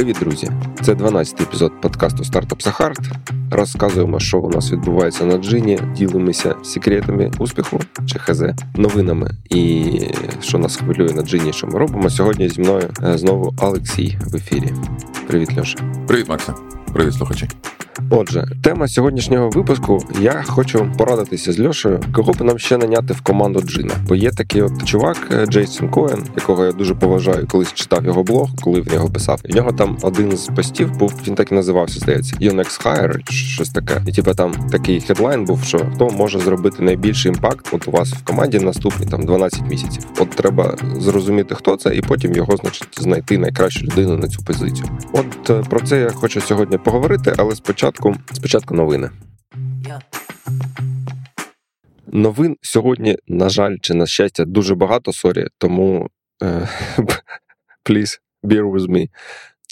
Привіт, друзі! Це 12-й епізод подкасту «Стартапса Хард». Розказуємо, що у нас відбувається на Джині, ділимося секретами успіху чи ХЗ, новинами і що нас хвилює на Джині, що ми робимо. Сьогодні зі мною знову Олексій в ефірі. Привіт, Льоша. Привіт, Макса. Привіт, слухачі. Отже, тема сьогоднішнього випуску. Я хочу порадитися з Льошею, кого б нам ще наняти в команду Джина. Бо є такий от чувак Джейсон Коен, якого я дуже поважаю, колись читав його блог, коли в нього писав. І в нього там один з постів був, він так і називався, здається, Your Next Hire, щось таке. І типу там такий хедлайн був, що хто може зробити найбільший імпакт от у вас в команді наступні там 12 місяців. От треба зрозуміти, хто це, і потім його, значить, знайти найкращу людину на цю позицію. От про це я хочу сьогодні поговорити, але спочатку новини. Новин сьогодні, на жаль, чи на щастя, дуже багато, тому please, bear with me.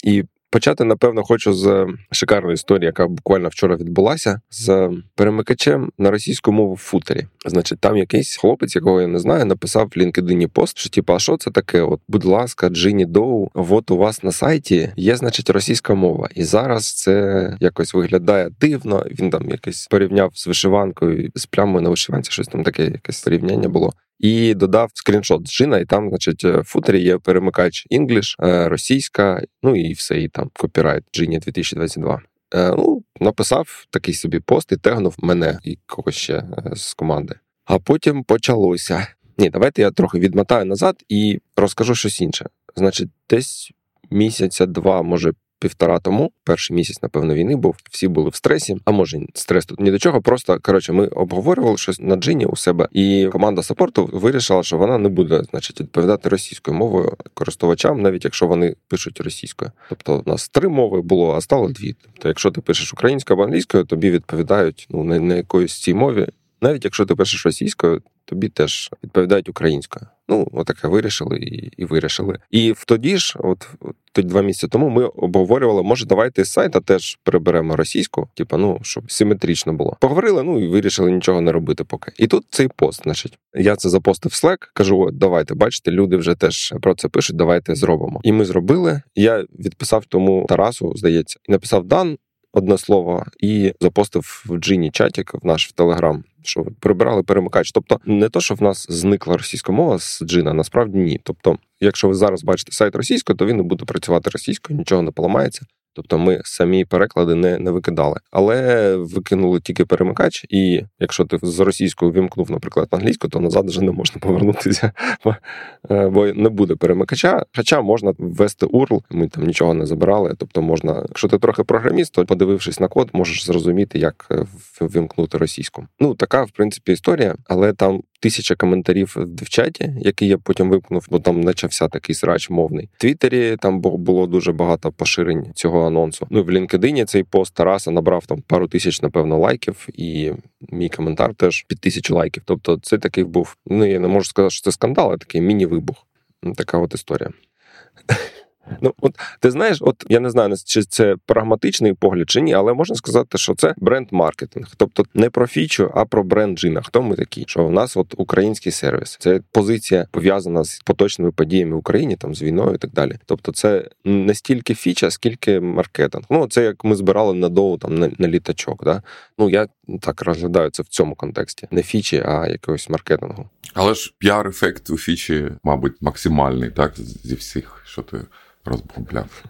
І почати, напевно, хочу з шикарної історії, яка буквально вчора відбулася, з перемикачем на російську мову в футері. Значить, там якийсь хлопець, якого я не знаю, написав в LinkedIn пост, що типу, а що це таке? От, будь ласка, Джині Доу, от у вас на сайті є, значить, російська мова. І зараз це якось виглядає дивно. Він там якось порівняв з вишиванкою, з плямою на вишиванці, щось там таке, якесь порівняння було. І додав скріншот з Джина, і там, значить, в футері є перемикач English, російська, ну і все, і там копірайт Джині 2022. Ну, написав такий собі пост і тегнув мене і когось ще з команди. А потім почалося. Ні, давайте я трохи відмотаю назад і розкажу щось інше. Значить, десь місяця два, може, півтора тому, перший місяць, напевно, війни був, всі були в стресі, а може стрес тут ні до чого, просто, коротше, ми обговорювали щось на Джині у себе, і команда сапорту вирішила, що вона не буде, значить, відповідати російською мовою користувачам, навіть якщо вони пишуть російською. Тобто у нас 3 мови було, а стало 2. Тобто якщо ти пишеш українською або англійською, тобі відповідають ну на якоїсь цій мові. Навіть якщо ти пишеш російською, тобі теж відповідають українською. Ну, отаке вирішили і вирішили. І тоді ж, от 2 місяці тому, ми обговорювали, може, давайте з сайта теж приберемо російську, типа, ну, щоб симетрично було. Поговорили, ну, і вирішили нічого не робити поки. І тут цей пост, значить. Я це запостив в Slack, кажу, от, давайте, бачите, люди вже теж про це пишуть, давайте зробимо. І ми зробили. Я відписав тому Тарасу, здається, і написав Дан, одне слово, і запостив в Джині чатик в наш в Telegram, що прибирали перемикач. Тобто не то, що в нас зникла російська мова з Джина, насправді ні. Тобто, якщо ви зараз бачите сайт російською, то він не буде працювати російською, нічого не поламається. Тобто ми самі переклади не викидали. Але викинули тільки перемикач, і якщо ти з російською вімкнув, наприклад, англійську, то назад вже не можна повернутися, бо не буде перемикача. Хоча можна ввести URL, ми там нічого не забирали. Тобто можна, якщо ти трохи програміст, то подивившись на код, можеш зрозуміти, як вімкнути російську. Ну, така, в принципі, історія, але там 1000 коментарів в чаті, який я потім випнув, бо там почався такий срач мовний. В Твіттері там було дуже багато поширень цього анонсу. Ну, в LinkedIn цей пост Тараса набрав там пару тисяч, напевно, лайків, і мій коментар теж під 1000 лайків. Тобто це такий був, ну, я не можу сказати, що це скандал, а такий міні-вибух. Така от історія. Ну, от ти знаєш, от я не знаю, чи це прагматичний погляд чи ні, але можна сказати, що це бренд-маркетинг. Тобто не про фічу, а про бренд Джина. Хто ми такі? Що в нас от український сервіс. Це позиція пов'язана з поточними подіями в Україні, там, з війною і так далі. Тобто це не стільки фіча, скільки маркетинг. Ну, це як ми збирали на Доу, там, на літачок, да? Ну, я так розглядаю це в цьому контексті. Не фічі, а якогось маркетингу. Але ж піар-ефект у фічі, мабуть, максимальний, так, зі всіх, що ти розбомбляв.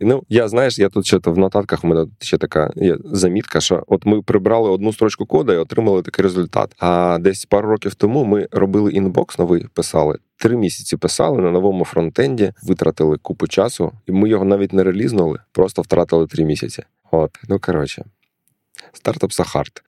Ну, я, знаєш, я тут ще в нотатках, у мене ще така є замітка, що от ми прибрали одну строчку кода і отримали такий результат. А десь пару років тому ми робили інбокс новий, писали. 3 місяці писали на новому фронтенді, витратили купу часу, і ми його навіть не релізнули, просто втратили 3 місяці. От, ну, коротше. Стартапса Хард.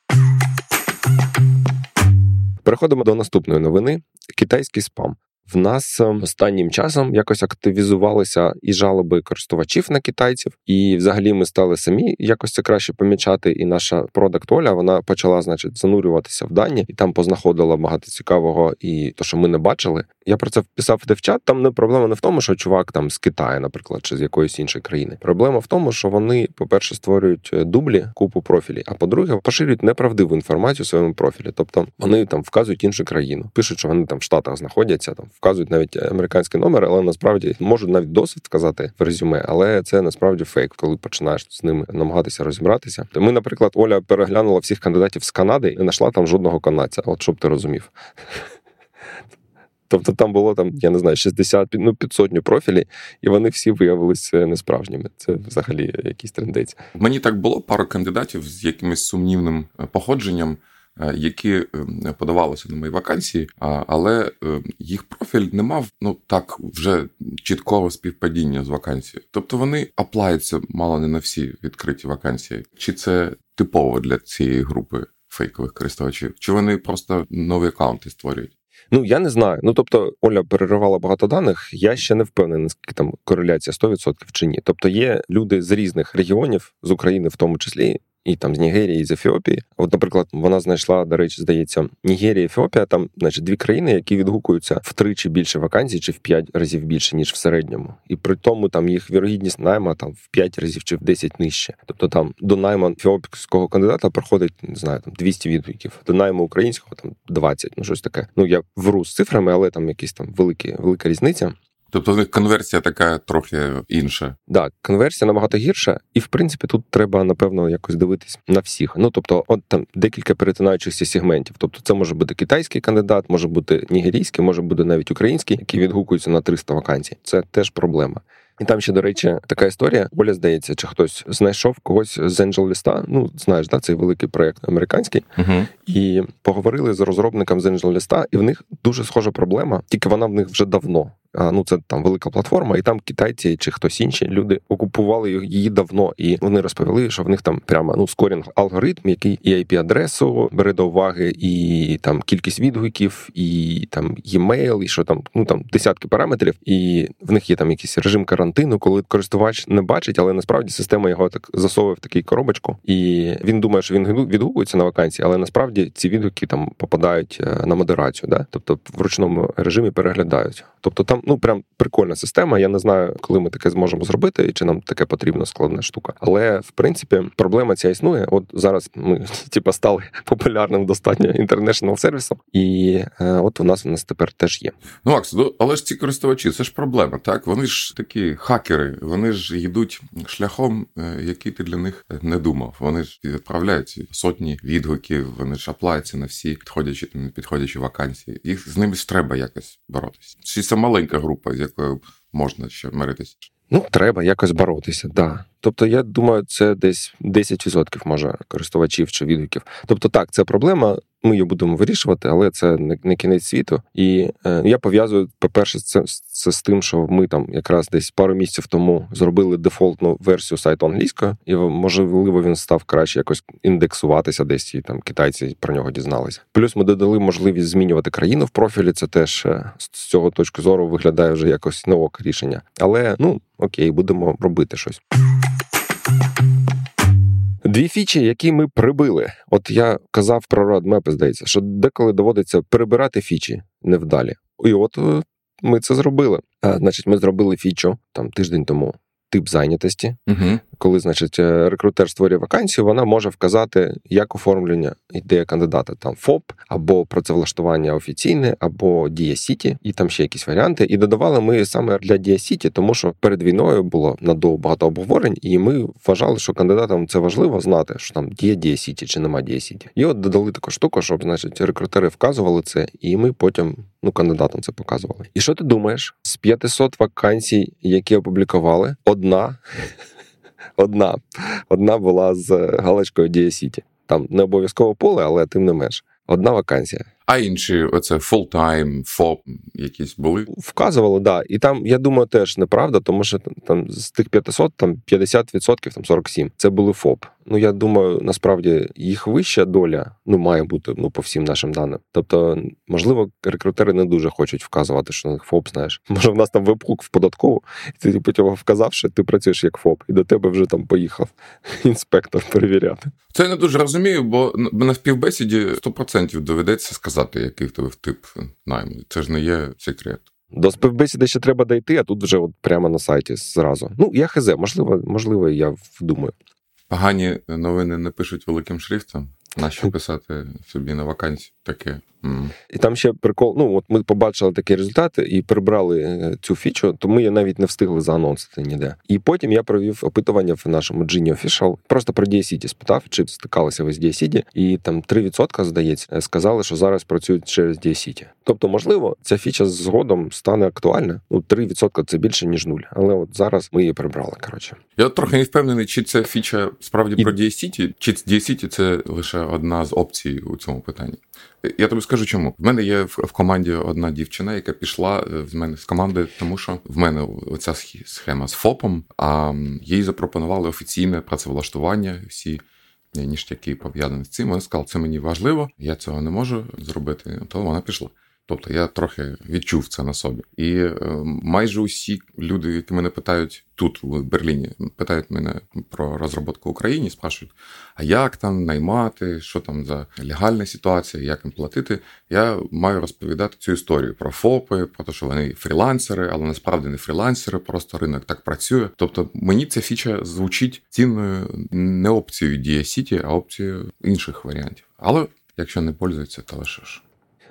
Переходимо до наступної новини. Китайський спам. В нас останнім часом якось активізувалися і жалоби користувачів на китайців, і взагалі ми стали самі якось це краще помічати, і наша продакт Оля, вона почала, значить, занурюватися в дані, і там познаходила багато цікавого, і то, що ми не бачили. Я про це вписав в чат, там не проблема не в тому, що чувак там з Китаю, наприклад, чи з якоїсь іншої країни. Проблема в тому, що вони, по-перше, створюють дублі, купу профілів, а по-друге, поширюють неправдиву інформацію у своєму профілі. Тобто вони там вказують іншу країну, пишуть, що вони там в Штатах знаходяться, там вказують навіть американський номер, але насправді можуть навіть досвід вказати в резюме, але це насправді фейк, коли починаєш з ними намагатися розібратися. Ми, наприклад, Оля переглянула всіх кандидатів з Канади і не знайшла там жодного канадця, от щоб ти розумів. Тобто там було, я не знаю, 60, під сотню профілі, і вони всі виявилися несправжніми. Це взагалі якийсь трендець. Мені так було пару кандидатів з якимось сумнівним походженням, які подавалися на мої вакансії, але їх профіль не мав, так, вже чіткого співпадіння з вакансією. Тобто вони аплаються мало не на всі відкриті вакансії. Чи це типово для цієї групи фейкових користувачів? Чи вони просто нові аккаунти створюють? Я не знаю. Тобто, Оля переривала багато даних, я ще не впевнений, наскільки там кореляція 100% чи ні. Тобто, є люди з різних регіонів, з України в тому числі, і там з Нігерії, і з Ефіопії. От, наприклад, вона знайшла, до речі, здається, Нігерія, Ефіопія, там, значить, дві країни, які відгукуються втричі більше вакансій, чи в 5 разів більше, ніж в середньому. І при тому там їх вірогідність найма там в 5 разів чи в 10 нижче. Тобто там до найму ефіопського кандидата проходить, не знаю, там 200 відгуків, до найму українського там 20, щось таке. Я вру з цифрами, але там якісь там велика різниця. Тобто в них конверсія така трохи інша. Так, конверсія набагато гірша, і, в принципі, тут треба, напевно, якось дивитись на всіх. От там декілька перетинаючихся сегментів. Тобто це може бути китайський кандидат, може бути нігерійський, може бути навіть український, які відгукуються на 300 вакансій. Це теж проблема. І там ще, до речі, така історія. Оля, здається, чи хтось знайшов когось з AngelLista, знаєш, цей великий проєкт американський, і поговорили з розробником з AngelLista, і в них дуже схожа проблема, тільки вона в них вже давно. Це там велика платформа, і там китайці чи хтось інші люди окупували її давно, і вони розповіли, що в них там прямо скорінг алгоритм, який і IP-адресу бере до уваги, і там кількість відгуків, і там e-mail, і що там, там десятки параметрів, і в них є там якийсь режим карантину, коли користувач не бачить, але насправді система його так засовує в таку коробочку, і він думає, що він відгукується на вакансії, але насправді ці відгуки там попадають на модерацію, да? Тобто в ручному режимі переглядають. Тобто там прям прикольна система, я не знаю, коли ми таке зможемо зробити, і чи нам таке потрібна складна штука. Але, в принципі, проблема ця існує. От зараз ми, стали популярним достатньо інтернешнл сервісом, і от у нас тепер теж є. Макс, але ж ці користувачі, це ж проблема, так? Вони ж такі хакери, вони ж йдуть шляхом, який ти для них не думав. Вони ж відправляють сотні відгуків, вони ж аплаються на всі підходячі та не підходячі вакансії. Їх з ними ж треба якось боротися. Чи це маленька група, з якою можна ще миритися? Треба якось боротися, да. Тобто, я думаю, це десь 10% може користувачів чи відгуків. Тобто, так, це проблема, ми її будемо вирішувати, але це не кінець світу. І я пов'язую, по-перше, це з тим, що ми там якраз десь пару місяців тому зробили дефолтну версію сайту англійською, і, можливо, він став краще якось індексуватися десь, і там китайці про нього дізналися. Плюс ми додали можливість змінювати країну в профілі, це теж з цього точки зору виглядає вже якось неок рішення. Але, окей, будемо робити щось. Дві фічі, які ми прибили. От я казав про родмепи, здається, що деколи доводиться перебирати фічі невдалі. І от ми це зробили. Значить, ми зробили фічу там тиждень тому. Тип зайнятості, коли, значить, рекрутер створює вакансію, вона може вказати, як оформлення йде кандидата. Там ФОП, або працевлаштування офіційне, або Дія Сіті, і там ще якісь варіанти. І додавали ми саме для Дія Сіті, тому що перед війною було на Доу багато обговорень, і ми вважали, що кандидатам це важливо знати, що там є Дія Сіті чи нема Дія Сіті. І от додали таку штуку, щоб, значить, рекрутери вказували це, і ми потім, кандидатам це показували. І що ти думаєш? З 500 вакансій, які опублікували, Одна була з галочкою Дія Сіті. Там не обов'язково поле, але тим не менш. Одна вакансія. А інші, оце фултайм, ФОП якісь були? Вказували, да. І там, я думаю, теж неправда, тому що там з тих 500, там 50%, там 47, це були ФОП. Я думаю, насправді, їх вища доля, має бути, по всім нашим даним. Тобто, можливо, рекрутери не дуже хочуть вказувати, що ФОП, знаєш. Може, в нас там вебхук в податкову, і ти потім вказав, що ти працюєш як ФОП, і до тебе вже там поїхав інспектор перевіряти. Це я не дуже розумію, бо на співбесіді 100% доведеться сказати, який в тебе тип найму. Це ж не є секрет. До співбесіди ще треба дійти, а тут вже от прямо на сайті зразу. Я хезе, можливо, я думаю. Погані новини не пишуть великим шрифтом. Нащо писати собі на вакансію? таке. І там ще прикол, ну, от ми побачили такий результат і прибрали цю фічу, то ми її навіть не встигли заанонсити ніде. І потім я провів опитування в нашому Джині Official, просто про Дія Сіті спитав, чи стикалися ви з Дія Сіті, і там 3%, здається, сказали, що зараз працюють через Дія Сіті. Тобто, можливо, ця фіча згодом стане актуальна, ну, 3% це більше, ніж 0, але от зараз ми її прибрали, коротше. Я трохи не впевнений, чи ця фіча справді про Дія Сіті, чи Дія Сіті це лише одна з опцій у цьому питанні. Я тобі скажу, чому. В мене є в команді одна дівчина, яка пішла з мене з команди, тому що в мене оця схема з ФОПом, а їй запропонували офіційне працевлаштування, всі ніштяки пов'язані з цим. Вона сказала, це мені важливо, я цього не можу зробити, то вона пішла. Тобто я трохи відчув це на собі. І майже усі люди, які мене питають тут, в Берліні, питають мене про розробку в Україні, спрашують, а як там наймати, що там за легальна ситуація, як їм платити. Я маю розповідати цю історію про ФОПи, про те, що вони фрілансери, але насправді не фрілансери, просто ринок так працює. Тобто мені ця фіча звучить цінною не опцією Дія Сіті, а опцією інших варіантів. Але якщо не пользуються, то лише ж.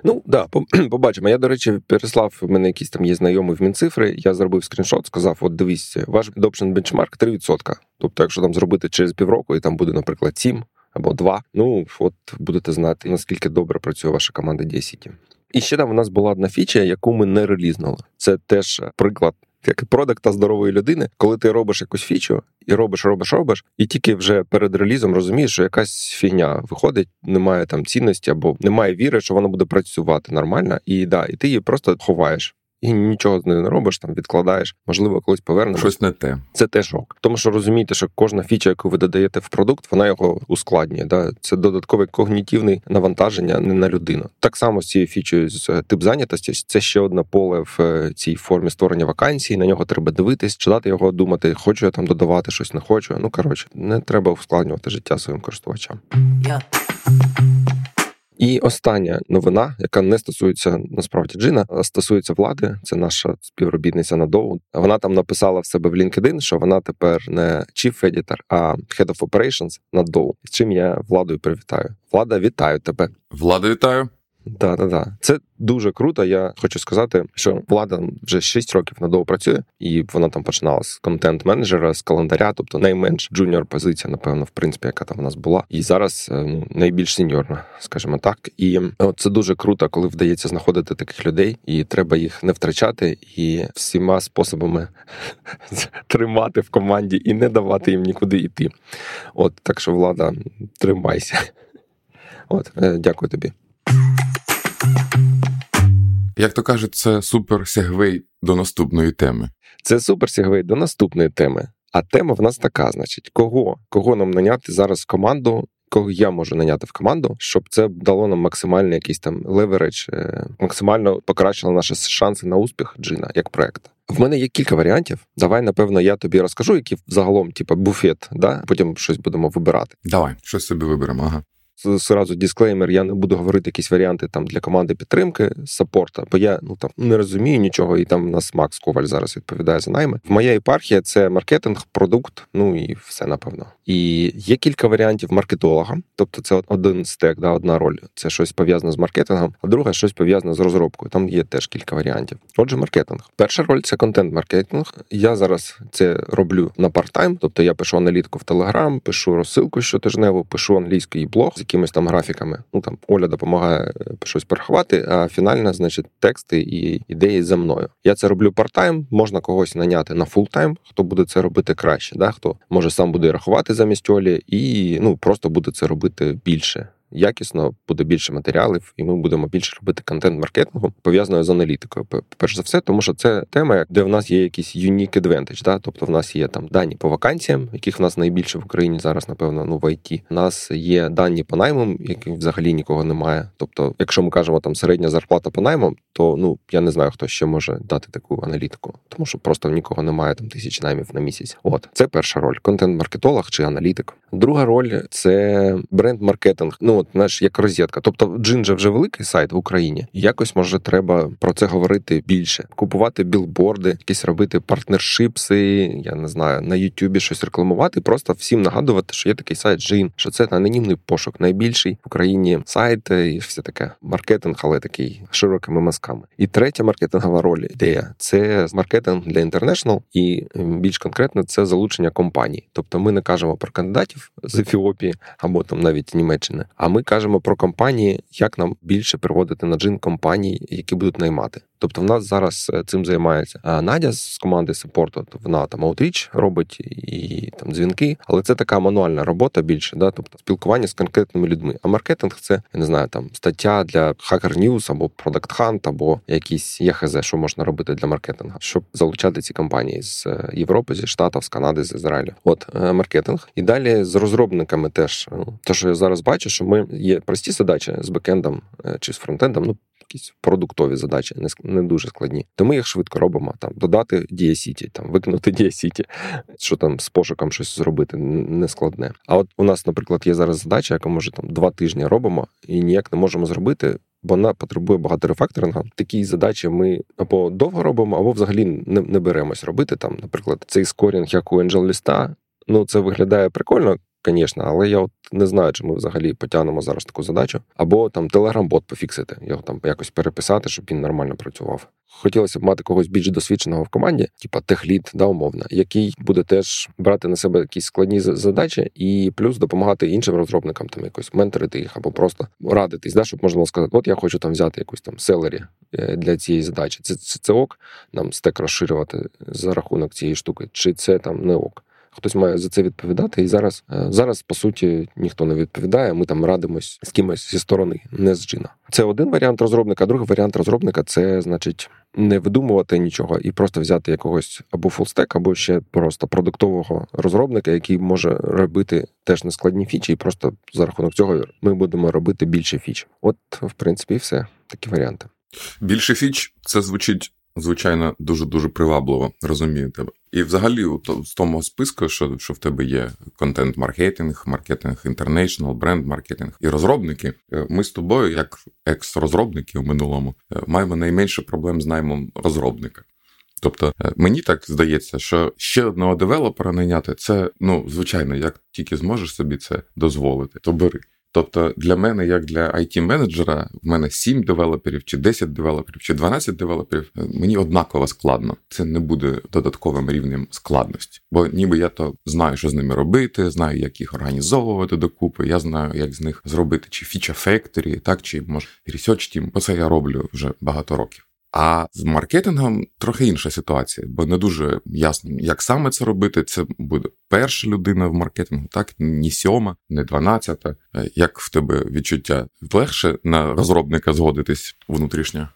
Ну, да, побачимо. Я, до речі, переслав, в мене якісь там є знайомі в Мінцифри, я зробив скріншот, сказав, от дивись, ваш adoption benchmark 3%. Тобто, якщо там зробити через півроку, і там буде, наприклад, 7 або 2, ну, от будете знати, наскільки добре працює ваша команда Дія Сіті. І ще там в нас була одна фіча, яку ми не релізнули. Це теж приклад, як і продакта здорової людини, коли ти робиш якусь фічу, і робиш, і тільки вже перед релізом розумієш, що якась фігня виходить, немає там цінності або немає віри, що воно буде працювати нормально, і да, і ти її просто ховаєш. І нічого з нею не робиш, там відкладаєш, можливо, колись повернеш. Щось не те. Це теж ок. Тому що розумієте, що кожна фіча, яку ви додаєте в продукт, вона його ускладнює. Да? Це додаткове когнітивне навантаження не на людину. Так само з цією фічею з тип зайнятості, це ще одне поле в цій формі створення вакансій, на нього треба дивитись, читати його, думати, хочу я там додавати щось, не хочу. Ну, коротше, не треба ускладнювати життя своїм користувачам. І остання новина, яка не стосується, насправді, Джина, а стосується Влади. Це наша співробітниця на Доу. Вона там написала в себе в LinkedIn, що вона тепер не Chief Editor, а Head of Operations на Доу. З чим я Владою привітаю. Влада, вітаю тебе. Влада, вітаю. Да. Це дуже круто. Я хочу сказати, що Влада вже 6 років на Доу працює, і вона там починала з контент-менеджера, з календаря, тобто найменш джуніор позиція, напевно, в принципі, яка там у нас була. І зараз найбільш сеньорна, скажімо так. І це дуже круто, коли вдається знаходити таких людей, і треба їх не втрачати, і всіма способами тримати в команді і не давати їм нікуди йти. От, так що, Влада, тримайся. От, дякую тобі. Як то кажуть, це супер-сегвей до наступної теми. Це супер-сегвей до наступної теми. А тема в нас така, значить, кого нам наняти зараз в команду, кого я можу наняти в команду, щоб це дало нам максимальний якийсь там левередж, максимально покращило наші шанси на успіх Джина як проєкта. В мене є кілька варіантів. Давай, напевно, я тобі розкажу, які загалом, типу, буфет, да? Потім щось будемо вибирати. Давай, щось собі виберемо, ага. Зразу дисклеймер, я не буду говорити якісь варіанти там для команди підтримки, саппорта, бо я там не розумію нічого, і там у нас Макс Коваль зараз відповідає за найми. Моя єпархія – це маркетинг, продукт, ну і все, напевно. І є кілька варіантів маркетолога, тобто це один стек, да, одна роль, це щось пов'язане з маркетингом, а друга – щось пов'язане з розробкою, там є теж кілька варіантів. Отже, маркетинг. Перша роль – це контент-маркетинг, я зараз це роблю на парт-тайм, тобто я пишу аналітику в Telegram, пишу розсилку щотижневу, пишу англійський блог, якимись там графіками. Ну, там Оля допомагає щось порахувати, а фінально, значить, тексти і ідеї за мною. Я це роблю парт-тайм, можна когось наняти на фулл-тайм, хто буде це робити краще, да? Хто, може, сам буде рахувати замість Олі і, ну, просто буде це робити більше. Якісно, буде більше матеріалів, і ми будемо більше робити контент-маркетингу, пов'язаного з аналітикою. Перш за все, тому що це тема, де в нас є якийсь unique advantage, да? Тобто в нас є там дані по вакансіям, яких в нас найбільше в Україні зараз, напевно, ну в IT. У нас є дані по наймам, яких взагалі нікого немає. Тобто, якщо ми кажемо там середня зарплата по наймам, то, ну, я не знаю, хто ще може дати таку аналітику, тому що просто нікого немає там тисяч наймів на місяць. От, це перша роль. Контент-маркетолог чи аналітик. Друга роль – це бренд-маркетинг. Ну, от наш як розетка. Тобто Джинджа вже великий сайт в Україні. Якось, може, треба про це говорити більше. Купувати білборди, якісь робити партнершипси, я не знаю, на Ютубі щось рекламувати, просто всім нагадувати, що є такий сайт Джин, що це анонімний пошук, найбільший в Україні сайт і все таке. Маркетинг, але такий широкими мазками. І третя маркетингова роль, ідея – це маркетинг для інтернешнл і більш конкретно це залучення компаній. Тобто ми не кажемо про кандидатів з Ефіопії або там навіть Німеччини, а ми кажемо про компанії, як нам більше приводити на джин компаній, які будуть наймати. Тобто в нас зараз цим займається Надя з команди саппорту, вона там аутріч робить і там дзвінки, але це така мануальна робота більше, да, тобто спілкування з конкретними людьми. А маркетинг це, я не знаю, там стаття для Hacker News або Product Hunt, або якісь ЄХЗ, що можна робити для маркетингу, щоб залучати ці компанії з Європи, зі Штатів, з Канади, з Ізраїлю. От маркетинг. І далі з розробниками теж. Те, що я зараз бачу, що ми є прості задачі з бекендом чи з фронтендом, ну, якісь продуктові задачі, не дуже складні. То ми їх швидко робимо, там, додати Дія Сіті, там, викинути Дія Сіті, що там з пошуком щось зробити не складне. А от у нас, наприклад, є зараз задача, яку ми вже там 2 тижні робимо і ніяк не можемо зробити, бо вона потребує багато рефакторингу. Такі задачі ми або довго робимо, або взагалі не беремось робити. Там, наприклад, цей скорінг, як у AngelLista, ну, це виглядає прикольно, звісно, але я от не знаю, чи ми взагалі потягнемо зараз таку задачу. Або там Telegram-бот пофіксити, його там якось переписати, щоб він нормально працював. Хотілося б мати когось більш досвідченого в команді, типа техлід, да, умовно, який буде теж брати на себе якісь складні задачі і плюс допомагати іншим розробникам, там якось менторити їх або просто радитись, да, щоб можна було сказати, от я хочу там взяти якусь там celery для цієї задачі. Це ок, нам стек розширювати за рахунок цієї штуки, чи це там не ок. Хтось має за це відповідати, і зараз, по суті, ніхто не відповідає, ми там радимось з кимось зі сторони, не з Джина. Це один варіант розробника, а другий варіант розробника – це, значить, не видумувати нічого і просто взяти якогось або фулстек, або ще просто продуктового розробника, який може робити теж нескладні фічі, і просто за рахунок цього ми будемо робити більше фіч. От, в принципі, все. Такі варіанти. Більше фіч – це звучить, звичайно, дуже-дуже привабливо, розумію тебе. І взагалі з того списку, що в тебе є контент-маркетинг, маркетинг інтернешнл, бренд-маркетинг і розробники, ми з тобою, як екс-розробники в минулому, маємо найменше проблем з наймом розробника. Тобто, мені так здається, що ще одного девелопера найняти, це, ну, звичайно, як тільки зможеш собі це дозволити, то бери. Тобто для мене, як для IT-менеджера, в мене 7 девелоперів, чи 10 девелоперів, чи 12 девелоперів, мені однаково складно. Це не буде додатковим рівнем складності. Бо ніби я то знаю, що з ними робити, знаю, як їх організовувати докупи, я знаю, як з них зробити чи фіча-фекторі, так, чи, може, research-тім. Оце я роблю вже багато років. А з маркетингом трохи інша ситуація, бо не дуже ясно, як саме це робити. Це буде перша людина в маркетингу, так, не 7, не 12. Як в тебе відчуття? Легше на розробника згодитись внутрішньо?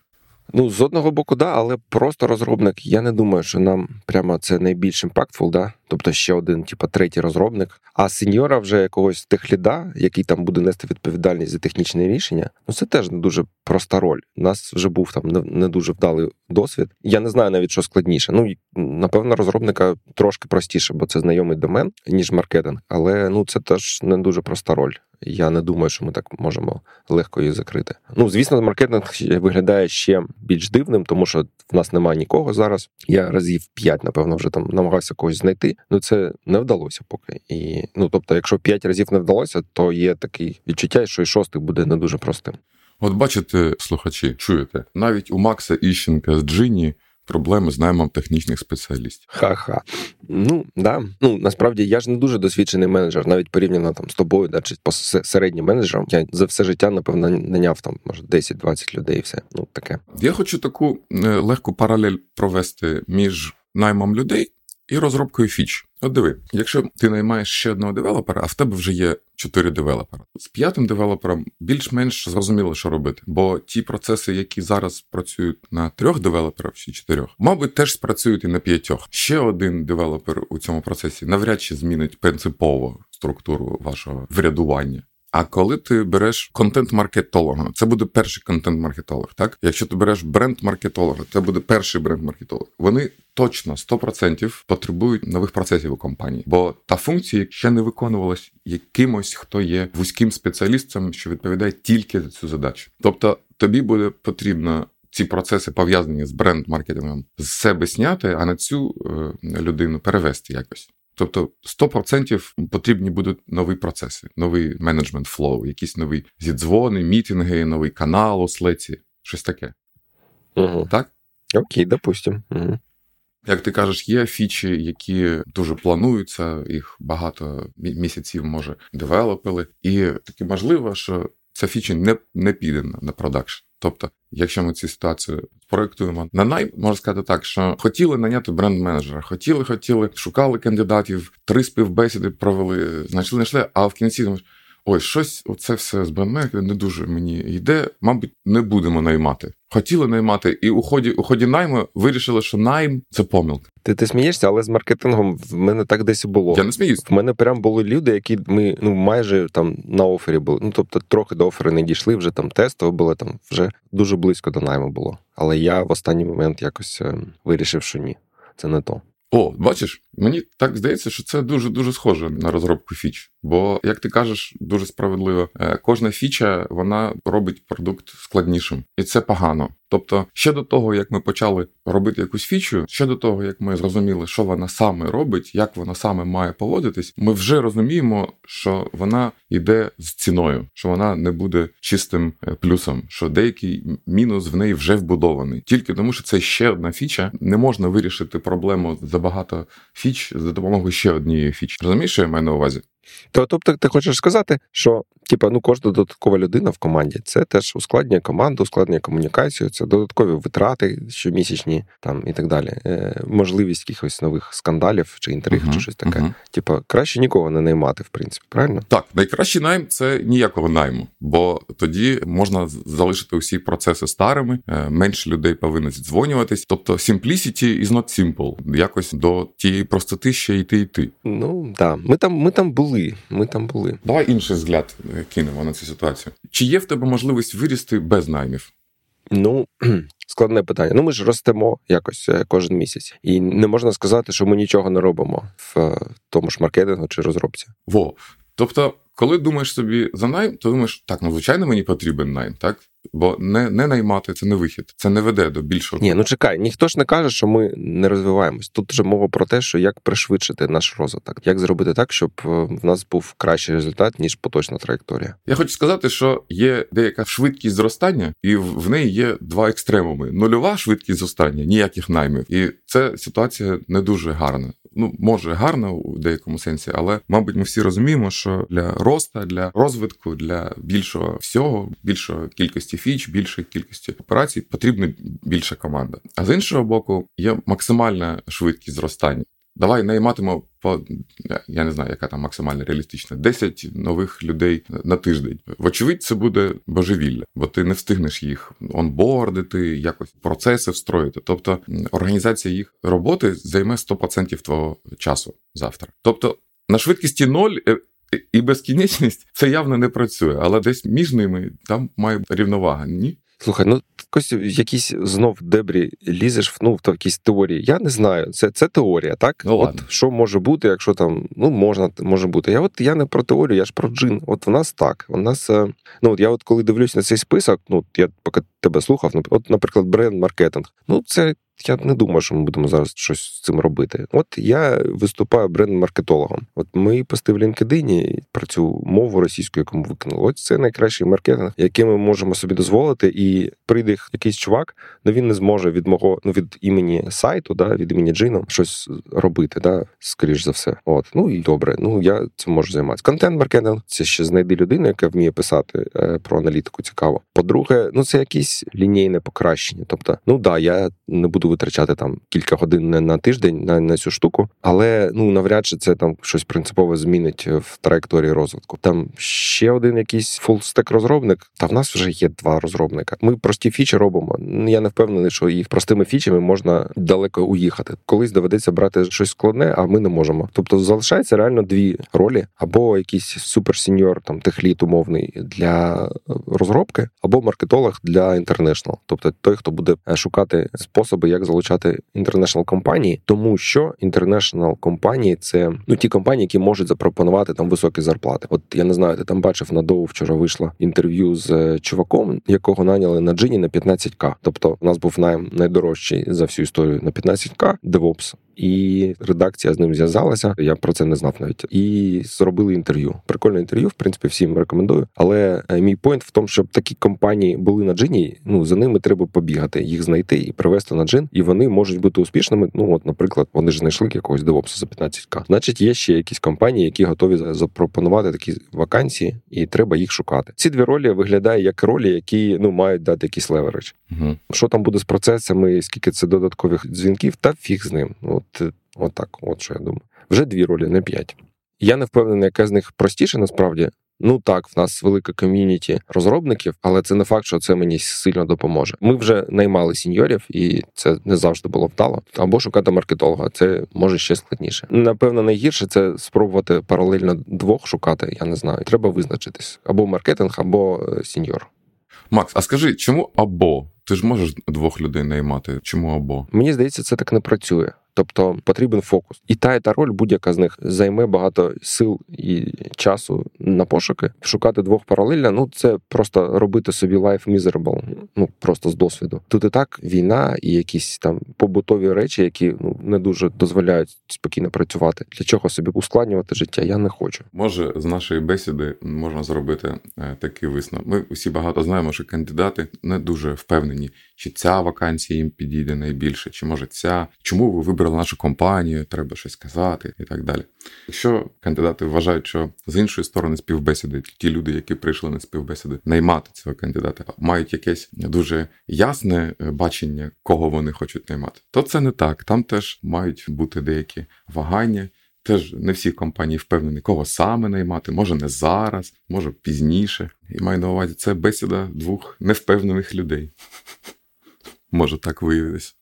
Ну, з одного боку, да, але просто розробник, я не думаю, що нам прямо це найбільш імпактфул, да, тобто ще один, типа, третій розробник, а сеньора вже якогось техліда, який там буде нести відповідальність за технічне рішення, ну, це теж не дуже проста роль. У нас вже був там не дуже вдалий досвід. Я не знаю навіть, що складніше. Ну, напевно, розробника трошки простіше, бо це знайомий домен, ніж маркетинг, але, ну, це теж не дуже проста роль. Я не думаю, що ми так можемо легко її закрити. Ну, звісно, маркетинг виглядає ще більш дивним, тому що в нас немає нікого зараз. Я разів 5, напевно, вже там намагався когось знайти, але це не вдалося поки. І, ну, тобто, якщо 5 разів не вдалося, то є таке відчуття, що і 6-й буде не дуже простим. От бачите, слухачі, чуєте, навіть у Макса Іщенка з Джині проблеми з наймом технічних спеціалістів. Ха-ха. Ну, да. Ну, насправді, я ж не дуже досвідчений менеджер, навіть порівняно там з тобою, да, чи по середнім менеджером. Я за все життя, напевно, наняв там, може, 10-20 людей і все. Ну, таке. Я хочу таку легку паралель провести між наймом людей і розробкою фіч. От диви, якщо ти наймаєш ще одного девелопера, а в тебе вже є 4 девелопера. З 5-м девелопером більш-менш зрозуміло, що робити. Бо ті процеси, які зараз працюють на 3 девелоперів чи 4, мабуть, теж спрацюють і на 5. Ще один девелопер у цьому процесі навряд чи змінить принципово структуру вашого врядування. А коли ти береш контент-маркетолога, це буде перший контент-маркетолог, так? Якщо ти береш бренд-маркетолога, це буде перший бренд-маркетолог. Вони точно 100% потребують нових процесів у компанії, бо та функція ще не виконувалась якимось, хто є вузьким спеціалістом, що відповідає тільки за цю задачу. Тобто тобі буде потрібно ці процеси, пов'язані з бренд-маркетингом, з себе зняти, а на цю людину перевести якось. Тобто 100% потрібні будуть нові процеси, новий менеджмент флоу, якісь нові зідзвони, мітинги, новий канал у Slack, щось таке. Угу. Так? Окей, допустимо. Угу. Як ти кажеш, є фічі, які дуже плануються, їх багато місяців, може, девелопили. І таки можливо, що ця фічі не піде на продакшн. Тобто, якщо ми цю ситуацію проєктуємо на найм, можна сказати так, що хотіли наняти бренд-менеджера, хотіли, шукали кандидатів, 3 співбесіди провели, знайшли, а в кінці думаєш, ой, щось оце все з бренд-менеджером не дуже мені йде, мабуть, не будемо наймати. Хотіли наймати, і у ході найму вирішили, що найм – це помилка. Ти смієшся, але з маркетингом в мене так десь і було. Я не сміюсь. В мене прям були люди, які ми майже там на офері були. Тобто трохи до офери не дійшли, вже там тестово було, там вже дуже близько до найму було. Але я в останній момент якось вирішив, що ні, це не то. О, бачиш, мені так здається, що це дуже-дуже схоже на розробку фіч. Бо, як ти кажеш, дуже справедливо, кожна фіча, вона робить продукт складнішим. І це погано. Тобто, ще до того, як ми почали робити якусь фічу, ще до того, як ми зрозуміли, що вона саме робить, як вона саме має поводитись, ми вже розуміємо, що вона йде з ціною, що вона не буде чистим плюсом, що деякий мінус в неї вже вбудований. Тільки тому, що це ще одна фіча, не можна вирішити проблему забагато фіч за допомогою ще однієї фічі. Розумієш, що я маю на увазі? Тобто ти хочеш сказати, що кожна додаткова людина в команді – це теж ускладнює команду, ускладнює комунікацію, це додаткові витрати щомісячні там, і так далі, можливість якихось нових скандалів чи інтриг, чи щось таке. Краще нікого не наймати, в принципі, правильно? Так, найкращий найм – це ніякого найму, бо тоді можна залишити усі процеси старими, менше людей повинно дзвонюватись. Тобто simplicity is not simple, якось до тієї простоти ще йти. Ну, так, ми там були. Давай інший взгляд кинемо на цю ситуацію. Чи є в тебе можливість вирісти без наймів? Ну, складне питання. Ми ж ростемо якось кожен місяць. І не можна сказати, що ми нічого не робимо в тому ж маркетингу чи розробці. Во. Тобто, коли думаєш собі за найм, то думаєш, так, звичайно, мені потрібен найм, так? Бо не наймати – це не вихід. Це не веде до більшого. Ні, чекай, ніхто ж не каже, що ми не розвиваємось. Тут вже мова про те, що як пришвидшити наш розвиток. Як зробити так, щоб в нас був кращий результат, ніж поточна траєкторія. Я хочу сказати, що є деяка швидкість зростання, і в неї є два екстремуми. Нульова швидкість зростання – ніяких наймів. І це ситуація не дуже гарна. Може гарна у деякому сенсі, але, мабуть, ми всі розуміємо, що для росту, для розвитку, для більшого всього, більшої кількості фіч, більшої кількості операцій потрібна більша команда. А з іншого боку, є максимальна швидкість зростання. Давай найматимо я не знаю, яка там максимально реалістична, 10 нових людей на тиждень. Вочевидь, це буде божевілля, бо ти не встигнеш їх онбордити, якось процеси встроїти. Тобто організація їх роботи займе 100% твого часу завтра. Тобто на швидкісті 0 і безкінечність це явно не працює, але десь між ними там має рівновага, ні? Слухай, Костя, якісь знов дебрі лізеш, в якісь теорії. Я не знаю, це теорія, так? Ну, ладно. Що може бути, якщо там, може бути. Я не про теорію, я ж про джин. От в нас так. У нас, я коли дивлюсь на цей список, я поки тебе слухав, наприклад, бренд-маркетинг. Це я не думаю, що ми будемо зараз щось з цим робити. Я виступаю бренд-маркетологом. Ми пости в LinkedIn про цю мову російську, яку ми викинули. Це найкращий маркетинг, який ми можемо собі дозволити. І прийде якийсь чувак, він не зможе від мого, від імені сайту, від імені Джина щось робити, скоріш за все. І добре, я цим можу займатися. Контент-маркетинг – це ще знайди людину, яка вміє писати про аналітику, цікаво. По-друге, це якісь лінійне покращення. Тобто, я не буду буду витрачати там кілька годин на тиждень на цю штуку, але ну навряд чи це там щось принципово змінить в траєкторії розвитку. Там ще один якийсь фулстек розробник, та в нас вже є два розробника. Ми прості фічі робимо. Я не впевнений, що їх простими фічами можна далеко уїхати. Колись доведеться брати щось складне, а ми не можемо. Тобто залишається реально дві ролі: або якийсь суперсеньор, там техліт умовний для розробки, або маркетолог для інтернешнл. Тобто той, хто буде шукати способи, як залучати інтернешнл компанії, тому що інтернешнл компанії це ну ті компанії, які можуть запропонувати там високі зарплати. От я не знаю, ти там бачив на Доу вчора вийшло інтерв'ю з чуваком, якого наняли на Джині на 15К. Тобто у нас був найм найдорожчий за всю історію на 15К DevOps. І редакція з ним зв'язалася, я про це не знав навіть, і зробили інтерв'ю. Прикольне інтерв'ю, в принципі, всім рекомендую. Але мій пойнт в тому, щоб такі компанії були на Джині, ну, за ними треба побігати, їх знайти і привезти на Джин, і вони можуть бути успішними. Ну, от, наприклад, вони ж знайшли якогось DevOps за 15К. Значить, є ще якісь компанії, які готові запропонувати такі вакансії, і треба їх шукати. Ці дві ролі виглядають як ролі, які, ну, мають дати якийсь леверидж. Угу. Що там буде з процесами, скільки це додаткових дзвінків, та фіг з ним. От так, от що я думаю. Вже дві ролі, не п'ять. Я не впевнений, яка з них простіше насправді. Ну так, в нас велика ком'юніті розробників, але це не факт, що це мені сильно допоможе. Ми вже наймали сеньорів, і це не завжди було вдало. Або шукати маркетолога, це може ще складніше. Напевно, найгірше це спробувати паралельно двох шукати, я не знаю. Треба визначитись. Або маркетинг, або сеньор. Макс, а скажи, чому або? Ти ж можеш двох людей наймати, чому або? Мені здається, це так не працює. Тобто потрібен фокус. І та роль, будь-яка з них, займе багато сил і часу на пошуки. Шукати двох паралельно, ну, це просто робити собі life miserable. Ну, просто з досвіду. Тут і так війна і якісь там побутові речі, які ну не дуже дозволяють спокійно працювати. Для чого собі ускладнювати життя? Я не хочу. Може, з нашої бесіди можна зробити такий висновок. Ми усі багато знаємо, що кандидати не дуже впевнені, чи ця вакансія їм підійде найбільше, чи може ця. Чому ви вибрали нашу компанію, треба щось казати і так далі. Якщо кандидати вважають, що з іншої сторони співбесіди, ті люди, які прийшли на співбесіди, наймати цього кандидата, мають якесь дуже ясне бачення, кого вони хочуть наймати, то це не так. Там теж мають бути деякі вагання. Теж не всі компанії впевнені, кого саме наймати, може не зараз, може пізніше. І маю на увазі, це бесіда двох невпевнених людей. Може так виявитись.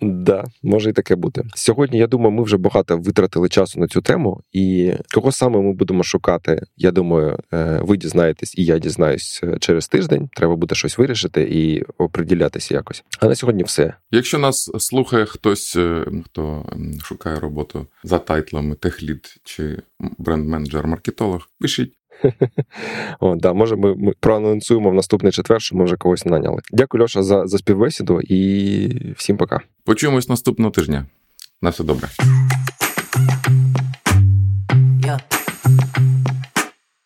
Да, може і таке бути. Сьогодні, я думаю, ми вже багато витратили часу на цю тему, і кого саме ми будемо шукати, я думаю, ви дізнаєтесь і я дізнаюсь через тиждень. Треба буде щось вирішити і оприділятися якось. А на сьогодні все. Якщо нас слухає хтось, хто шукає роботу за тайтлами техлід чи бренд-менеджер-маркетолог, пишіть. О, да, може ми проанонсуємо в наступний четвер, що ми вже когось наняли. Дякую, Льоша, за співбесіду і всім пока. Почуємось наступного тижня. На все добре.